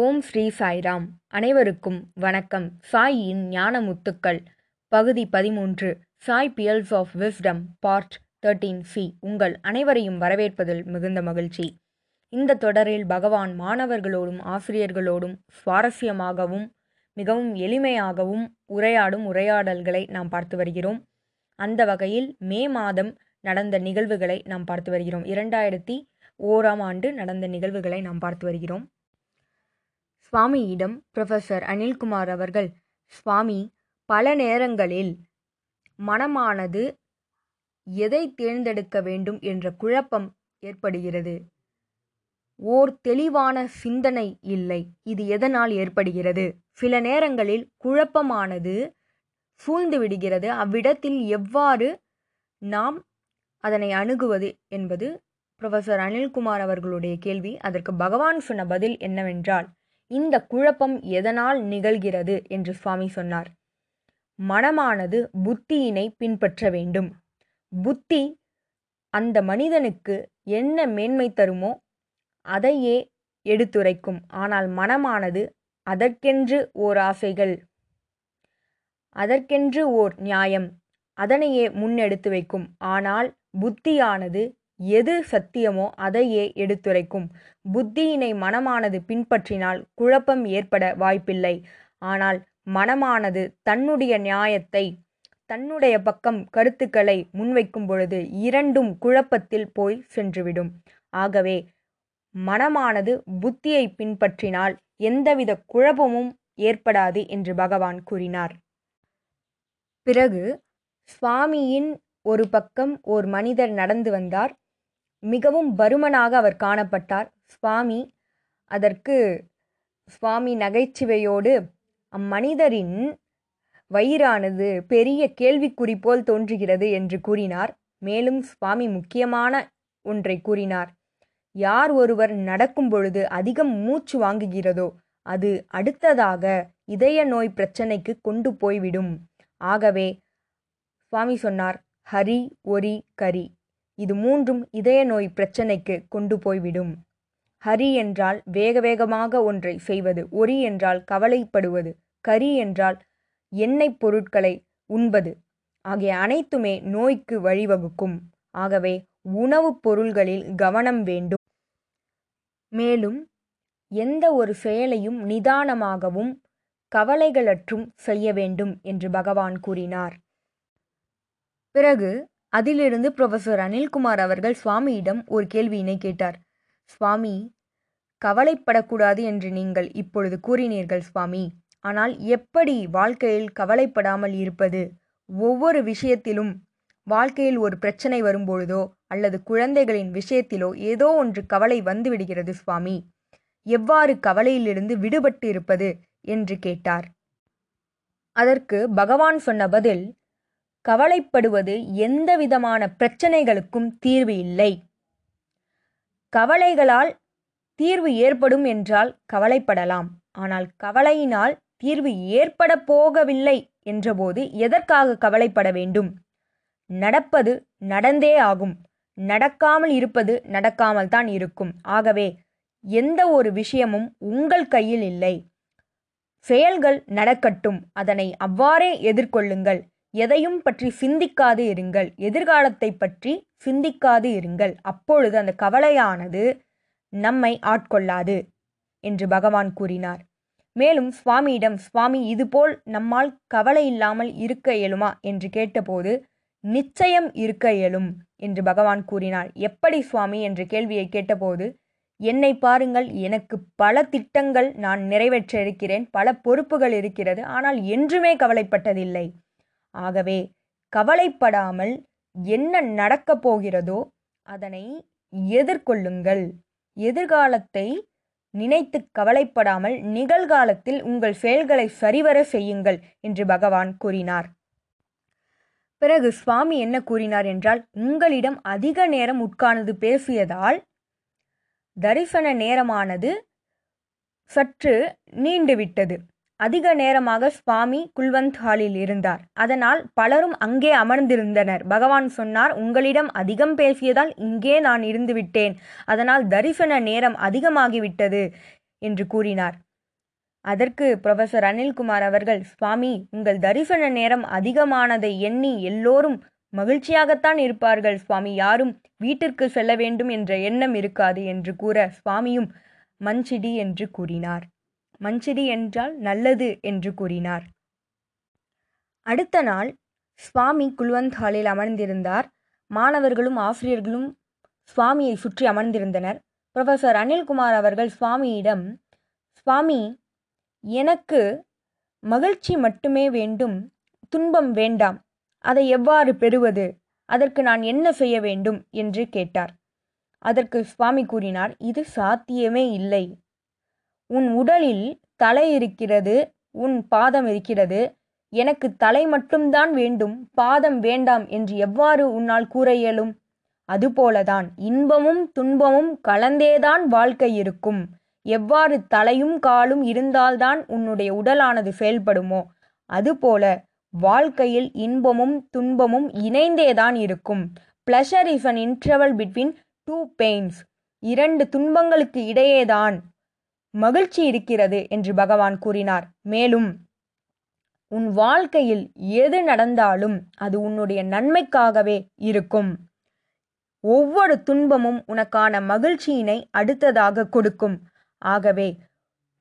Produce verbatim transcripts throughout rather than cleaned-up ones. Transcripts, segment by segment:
ஓம் ஸ்ரீ சாய்ராம். அனைவருக்கும் வணக்கம். சாயியின் ஞான முத்துக்கள் பகுதி பதிமூன்று, Sai pearls of wisdom, part thirteen C. உங்கள் அனைவரையும் வரவேற்பதில் மிகுந்த மகிழ்ச்சி. இந்த தொடரில் பகவான் மாணவர்களோடும் ஆசிரியர்களோடும் சுவாரஸ்யமாகவும் மிகவும் எளிமையாகவும் உரையாடும் உரையாடல்களை நாம் பார்த்து வருகிறோம். அந்த வகையில் மே மாதம் நடந்த நிகழ்வுகளை நாம் பார்த்து வருகிறோம். இரண்டாயிரத்தி ஓராம் ஆண்டு நடந்த நிகழ்வுகளை நாம் பார்த்து வருகிறோம். சுவாமியிடம் புரொஃபஸர் அனில்குமார் அவர்கள், சுவாமி, பல நேரங்களில் மனமானது எதை தேர்ந்தெடுக்க வேண்டும் என்ற குழப்பம் ஏற்படுகிறது. ஓர் தெளிவான சிந்தனை இல்லை. இது எதனால் ஏற்படுகிறது? சில நேரங்களில் குழப்பமானது சூழ்ந்து விடுகிறது. அவ்விடத்தில் எவ்வாறு நாம் அதனை அணுகுவது என்பது புரொஃபஸர் அனில்குமார் அவர்களுடைய கேள்வி. அதற்கு பகவான் சொன்ன பதில் என்னவென்றால், இந்த குழப்பம் எதனால் நிகழ்கிறது என்று சுவாமி சொன்னார். மனமானது புத்தியினை பின்பற்ற வேண்டும். புத்தி அந்த மனிதனுக்கு என்ன மேன்மை தருமோ அதையே எடுத்துரைக்கும். ஆனால் மனமானது அதற்கென்று ஓர் ஆசைகள், அதற்கென்று ஓர் நியாயம், அதனையே முன்னெடுத்து வைக்கும். ஆனால் புத்தியானது எது சத்தியமோ அதையே எடுத்துரைக்கும். புத்தியினை மனமானது பின்பற்றினால் குழப்பம் ஏற்பட வாய்ப்பில்லை. ஆனால் மனமானது தன்னுடைய நியாயத்தை, தன்னுடைய பக்கம் கருத்துக்களை முன்வைக்கும் பொழுது இரண்டும் குழப்பத்தில் போய் சென்றுவிடும். ஆகவே மனமானது புத்தியை பின்பற்றினால் எந்தவித குழப்பமும் ஏற்படாது என்று பகவான் கூறினார். பிறகு சுவாமியின் ஒரு பக்கம் ஓர் மனிதர் நடந்து வந்தார். மிகவும் பருமனாக அவர் காணப்பட்டார். சுவாமி அதற்கு சுவாமி நகைச்சுவையோடு, அம்மனிதரின் வயிறானது பெரிய கேள்விக்குறி போல் தோன்றுகிறது என்று கூறினார். மேலும் சுவாமி முக்கியமான ஒன்றை கூறினார். யார் ஒருவர் நடக்கும் பொழுது அதிகம் மூச்சு வாங்குகிறதோ அது அடுத்ததாக இதய நோய் பிரச்சனைக்கு கொண்டு போய்விடும். ஆகவே சுவாமி சொன்னார், ஹரி ஒரி கரி, இது மூன்றும் இதய நோய் பிரச்சனைக்கு கொண்டு போய்விடும். ஹரி என்றால் வேக வேகமாக ஒன்றை செய்வது, ஒரி என்றால் கவலைப்படுவது, கரி என்றால் எண்ணெய் பொருட்களை உண்பது. ஆகிய அனைத்துமே நோய்க்கு வழிவகுக்கும். ஆகவே உணவுப் பொருள்களில் கவனம் வேண்டும். மேலும் எந்த ஒரு செயலையும் நிதானமாகவும் கவலைகளற்றும் செய்ய வேண்டும் என்று பகவான் கூறினார். பிறகு அதிலிருந்து புரொஃபஸர் அனில்குமார் அவர்கள் சுவாமியிடம் ஒரு கேள்வியினை கேட்டார். சுவாமி, கவலைப்படக்கூடாது என்று நீங்கள் இப்பொழுது கூறினீர்கள் சுவாமி, ஆனால் எப்படி வாழ்க்கையில் கவலைப்படாமல் இருப்பது? ஒவ்வொரு விஷயத்திலும் வாழ்க்கையில் ஒரு பிரச்சனை வரும்பொழுதோ அல்லது குழந்தைகளின் விஷயத்திலோ ஏதோ ஒன்று கவலை வந்துவிடுகிறது சுவாமி, எவ்வாறு கவலையிலிருந்து விடுபட்டு இருப்பது என்று கேட்டார். அதற்கு பகவான் சொன்ன பதில், கவலைப்படுவது எந்த விதமான பிரச்சனைகளுக்கும் தீர்வு இல்லை. கவலைகளால் தீர்வு ஏற்படும் என்றால் கவலைப்படலாம். ஆனால் கவலையினால் தீர்வு ஏற்பட போகவில்லை என்றபோது எதற்காக கவலைப்பட வேண்டும்? நடப்பது நடந்தே ஆகும். நடக்காமல் இருப்பது நடக்காமல் தான் இருக்கும். ஆகவே எந்த ஒரு விஷயமும் உங்கள் கையில் இல்லை. செயல்கள் நடக்கட்டும், அதனை அவ்வாறே எதிர்கொள்ளுங்கள். எதையும் பற்றி சிந்திக்காது இருங்கள். எதிர்காலத்தை பற்றி சிந்திக்காது இருங்கள். அப்பொழுது அந்த கவலையானது நம்மை ஆட்கொள்ளாது என்று பகவான் கூறினார். மேலும் சுவாமியிடம், சுவாமி, இதுபோல் நம்மால் கவலை இல்லாமல் இருக்க இயலுமா என்று கேட்டபோது நிச்சயம் இருக்க இயலும் என்று பகவான் கூறினார். எப்படி சுவாமி என்ற கேள்வியை கேட்டபோது, என்னை பாருங்கள், எனக்கு பல திட்டங்கள் நான் நிறைவேற்ற இருக்கிறேன், பல பொறுப்புகள் இருக்கிறது, ஆனால் என்றுமே கவலைப்பட்டதில்லை. ஆகவே கவலைப்படாமல் என்ன நடக்கப் போகிறதோ அதனை எதிர்கொள்ளுங்கள். எதிர்காலத்தை நினைத்து கவலைப்படாமல் நிகழ்காலத்தில் உங்கள் செயல்களை சரிவர செய்யுங்கள் என்று பகவான் கூறினார். பிறகு சுவாமி என்ன கூறினார் என்றால், உங்களிடம் அதிக நேரம் உட்கார்ந்து பேசியதால் தரிசன நேரமானது சற்று நீண்டுவிட்டது. அதிக நேரமாக சுவாமி குல்வந்த் ஹாலில் இருந்தார். அதனால் பலரும் அங்கே அமர்ந்திருந்தனர். பகவான் சொன்னார், உங்களிடம் அதிகம் பேசியதால் இங்கே நான் இருந்துவிட்டேன், அதனால் தரிசன நேரம் அதிகமாகிவிட்டது என்று கூறினார். அதற்கு புரொஃபசர் அனில்குமார் அவர்கள், சுவாமி, உங்கள் தரிசன நேரம் அதிகமானதை எண்ணி எல்லோரும் மகிழ்ச்சியாகத்தான் இருப்பார்கள் சுவாமி. யாரும் வீட்டிற்கு செல்ல வேண்டும் என்ற எண்ணம் இருக்காது என்று கூற சுவாமியும் மஞ்சிடி என்று கூறினார். மஞ்சிடி என்றால் நல்லது என்று கூறினார். அடுத்த நாள் சுவாமி குல்வந்தாலில் அமர்ந்திருந்தார். மாணவர்களும் ஆசிரியர்களும் சுவாமியை சுற்றி அமர்ந்திருந்தனர். புரொஃபசர் அனில்குமார் அவர்கள் சுவாமியிடம், சுவாமி, எனக்கு மகிழ்ச்சி மட்டுமே வேண்டும், துன்பம் வேண்டாம். அதை எவ்வாறு பெறுவது? அதற்கு நான் என்ன செய்ய வேண்டும் என்று கேட்டார். அதற்கு சுவாமி கூறினார், இது சாத்தியமே இல்லை. உன் உடலில் தலை இருக்கிறது, உன் பாதம் இருக்கிறது. எனக்கு தலை மட்டும்தான் வேண்டும், பாதம் வேண்டாம் என்று எவ்வாறு உன்னால் கூற இயலும்? அதுபோலதான் இன்பமும் துன்பமும் கலந்தேதான் வாழ்க்கை இருக்கும். எவ்வாறு தலையும் காலும் இருந்தால்தான் உன்னுடைய உடலானது செயல்படுமோ, அதுபோல வாழ்க்கையில் இன்பமும் துன்பமும் இணைந்தேதான் இருக்கும். Pleasure is an interval between two pains. இரண்டு துன்பங்களுக்கு இடையேதான் மகிழ்ச்சி இருக்கிறது என்று பகவான் கூறினார். மேலும் உன் வாழ்க்கையில் எது நடந்தாலும் அது உன்னுடைய நன்மைக்காகவே இருக்கும். ஒவ்வொரு துன்பமும் உனக்கான மகிழ்ச்சியினை அடுத்ததாக கொடுக்கும். ஆகவே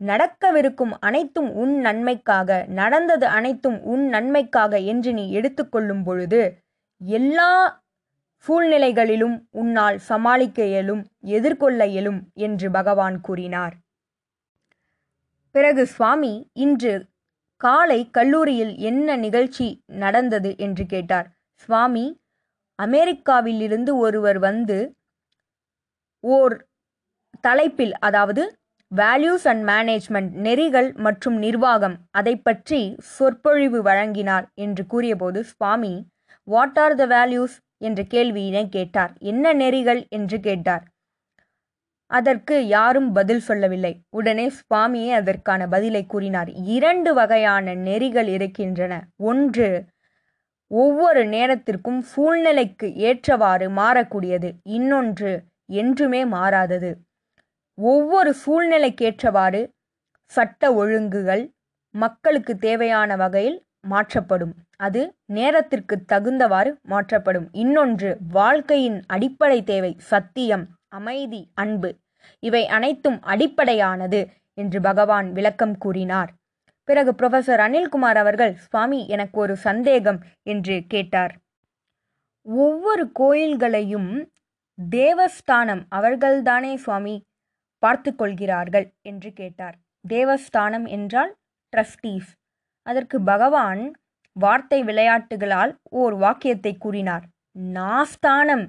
நடக்கவிருக்கும் அனைத்தும் உன் நன்மைக்காக, நடந்தது அனைத்தும் உன் நன்மைக்காக என்று நீ எடுத்துக்கொள்ளும் பொழுது எல்லா சூழ்நிலைகளிலும் உன்னால் சமாளிக்க இயலும், எதிர்கொள்ள இயலும் என்று பகவான் கூறினார். பிறகு சுவாமி, இன்று காலை கல்லூரியில் என்ன நிகழ்ச்சி நடந்தது என்று கேட்டார். சுவாமி, அமெரிக்காவிலிருந்து ஒருவர் வந்து ஓர் தலைப்பில், அதாவது வேல்யூஸ் அண்ட் மேனேஜ்மெண்ட், நெறிகள் மற்றும் நிர்வாகம், அதை பற்றி சொற்பொழிவு வழங்கினார் என்று கூறியபோது சுவாமி, வாட் ஆர் த வேல்யூஸ் என்ற கேள்வியினை கேட்டார். என்ன நெறிகள் என்று கேட்டார். அதற்கு யாரும் பதில் சொல்லவில்லை. உடனே சுவாமியே அதற்கான பதிலை கூறினார். இரண்டு வகையான நெறிகள் இருக்கின்றன. ஒன்று, ஒவ்வொரு நேரத்திற்கும் சூழ்நிலைக்கு ஏற்றவாறு மாறக்கூடியது. இன்னொன்று, என்றுமே மாறாதது. ஒவ்வொரு சூழ்நிலைக்கேற்றவாறு சட்ட ஒழுங்குகள் மக்களுக்கு தேவையான வகையில் மாற்றப்படும். அது நேரத்திற்கு தகுந்தவாறு மாற்றப்படும். இன்னொன்று, வாழ்க்கையின் அடிப்படை தேவை சத்தியம், அமைதி, அன்பு, இவை அனைத்தும் அடிப்படையானது என்று பகவான் விளக்கம் கூறினார். பிறகு புரொஃபசர் அனில்குமார் அவர்கள், சுவாமி, எனக்கு ஒரு சந்தேகம் என்று கேட்டார். ஒவ்வொரு கோயில்களையும் தேவஸ்தானம் அவர்கள்தானே சுவாமி பார்த்து கொள்கிறார்கள் என்று கேட்டார். தேவஸ்தானம் என்றால் ட்ரஸ்டீஸ். அதற்கு பகவான் வார்த்தை விளையாட்டுகளால் ஓர் வாக்கியத்தை கூறினார், நாஸ்தானம்.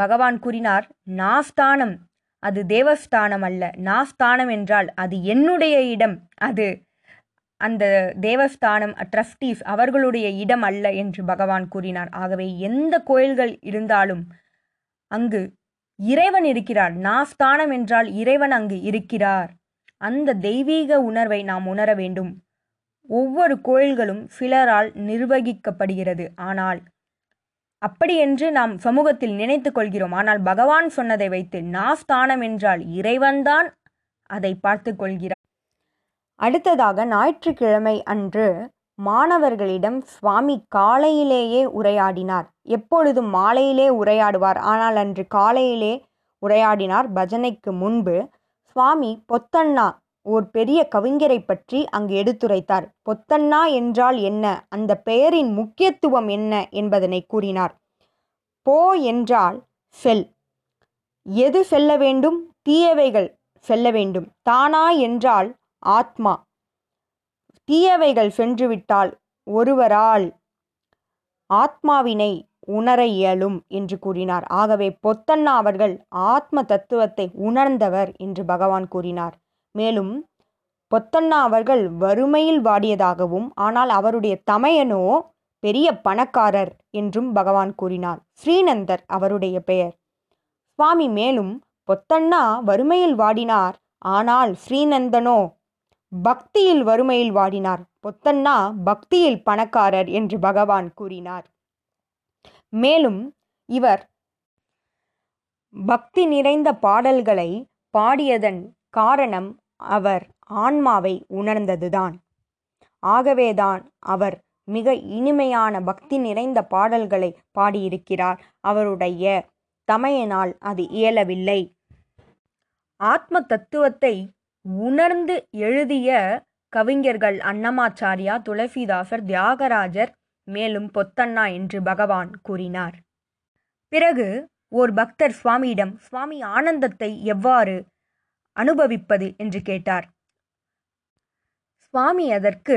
பகவான் கூறினார், நாஸ்தானம் அது தேவஸ்தானம் அல்ல. நாஸ்தானம் என்றால் அது என்னுடைய இடம், அது அந்த தேவஸ்தானம் ட்ரஸ்டீஸ் அவர்களுடைய இடம் அல்ல என்று பகவான் கூறினார். ஆகவே எந்த கோயில்கள் இருந்தாலும் அங்கு இறைவன் இருக்கிறார். நாஸ்தானம் என்றால் இறைவன் அங்கு இருக்கிறார். அந்த தெய்வீக உணர்வை நாம் உணர வேண்டும். ஒவ்வொரு கோயில்களும் சிலரால் நிர்வகிக்கப்படுகிறது, ஆனால் அப்படியென்று நாம் சமூகத்தில் நினைத்து கொள்கிறோம். ஆனால் பகவான் சொன்னதை வைத்து நாஸ்தானம் என்றால் இறைவன்தான் அதை பார்த்து கொள்கிறார். அடுத்ததாக ஞாயிற்றுக்கிழமை அன்று மாணவர்களிடம் சுவாமி காலையிலேயே உரையாடினார். எப்பொழுதும் மாலையிலே உரையாடுவார், ஆனால் அன்று காலையிலே உரையாடினார். பஜனைக்கு முன்பு சுவாமி பொத்தண்ணா ஓர் பெரிய கவிஞரை பற்றி அங்கு எடுத்துரைத்தார். பொத்தண்ணா என்றால் என்ன, அந்த பெயரின் முக்கியத்துவம் என்ன என்பதனை கூறினார். போ என்றால் செல், எது செல்ல வேண்டும், தீயவைகள் செல்ல வேண்டும். தானா என்றால் ஆத்மா, தீயவைகள் சென்றுவிட்டால் ஒருவரால் ஆத்மாவினை உணர இயலும் என்று கூறினார். ஆகவே பொத்தண்ணா அவர்கள் ஆத்ம தத்துவத்தை உணர்ந்தவர் என்று பகவான் கூறினார். மேலும் பொத்தண்ணா அவர்கள் வறுமையில் வாடியதாகவும், ஆனால் அவருடைய தமையனோ பெரிய பணக்காரர் என்றும் பகவான் கூறினார். ஸ்ரீநந்தர் அவருடைய பெயர். சுவாமி மேலும், பொத்தண்ணா வறுமையில் வாடினார், ஆனால் ஸ்ரீநந்தனோ பக்தியில் வறுமையில் வாடினார். பொத்தண்ணா பக்தியில் பணக்காரர் என்று பகவான் கூறினார். மேலும் இவர் பக்தி நிறைந்த பாடல்களை பாடியதன் காரணம் அவர் ஆன்மாவை உணர்ந்ததுதான். ஆகவேதான் அவர் மிக இனிமையான பக்தி நிறைந்த பாடல்களை பாடியிருக்கிறார். அவருடைய தமையனால் அது இயலவில்லை. ஆத்ம தத்துவத்தை உணர்ந்து எழுதிய கவிஞர்கள் அன்னமாச்சாரியா, துளசிதாசர், தியாகராஜர், மேலும் பொத்தண்ணா என்று பகவான் கூறினார். பிறகு ஓர் பக்தர் சுவாமியிடம், சுவாமி, ஆனந்தத்தை எவ்வாறு அனுபவிப்பது என்று கேட்டார். சுவாமி அதற்கு,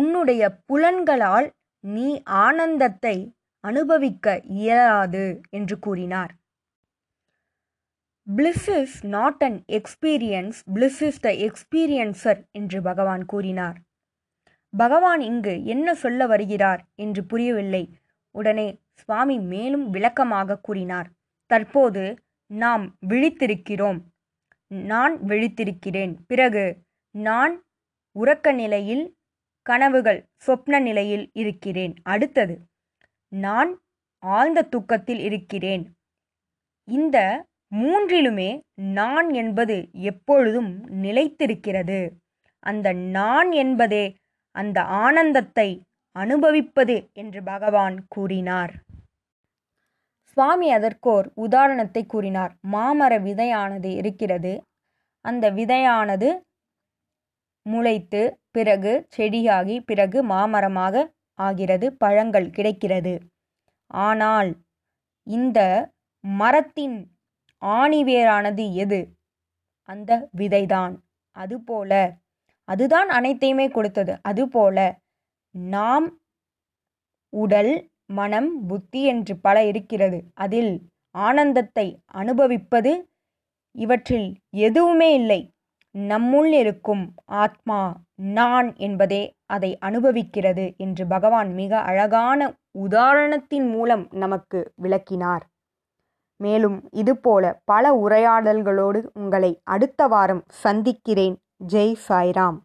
உன்னுடைய புலன்களால் நீ ஆனந்தத்தை அனுபவிக்க இயலாது என்று கூறினார். Bliss is not an experience, bliss is the experiencer என்று பகவான் கூறினார். பகவான் இங்கு என்ன சொல்ல வருகிறார் என்று புரியவில்லை. உடனே சுவாமி மேலும் விளக்கமாக கூறினார். தற்போது நாம் விழித்திருக்கிறோம், நான் விழித்திருக்கிறேன். பிறகு நான் உறக்க நிலையில், கனவுகள் சொப்ன நிலையில் இருக்கிறேன். அடுத்தது நான் ஆழ்ந்த தூக்கத்தில் இருக்கிறேன். இந்த மூன்றிலுமே நான் என்பது எப்பொழுதும் நிலைத்திருக்கிறது. அந்த நான் என்பதே அந்த ஆனந்தத்தை அனுபவிப்பது என்று பகவான் கூறினார். சுவாமி அதற்கோர் உதாரணத்தை கூறினார். மாமர விதையானது இருக்கிறது. அந்த விதையானது முளைத்து பிறகு செடியாகி பிறகு மாமரமாக ஆகிறது, பழங்கள் கிடைக்கிறது. ஆனால் இந்த மரத்தின் ஆணிவேரானது எது? அந்த விதைதான். அதுபோல அதுதான் அனைத்தையுமே கொடுத்தது. அதுபோல நாம் உடல், மனம், புத்தி என்று பல இருக்கிறது. அதில் ஆனந்தத்தை அனுபவிப்பது இவற்றில் எதுவுமே இல்லை. நம்முள் இருக்கும் ஆத்மா, நான் என்பதே அதை அனுபவிக்கிறது என்று பகவான் மிக அழகான உதாரணத்தின் மூலம் நமக்கு விளக்கினார். மேலும் இதுபோல பல உரையாடல்களோடு உங்களை அடுத்த வாரம் சந்திக்கிறேன். ஜெய் சாய்ராம்.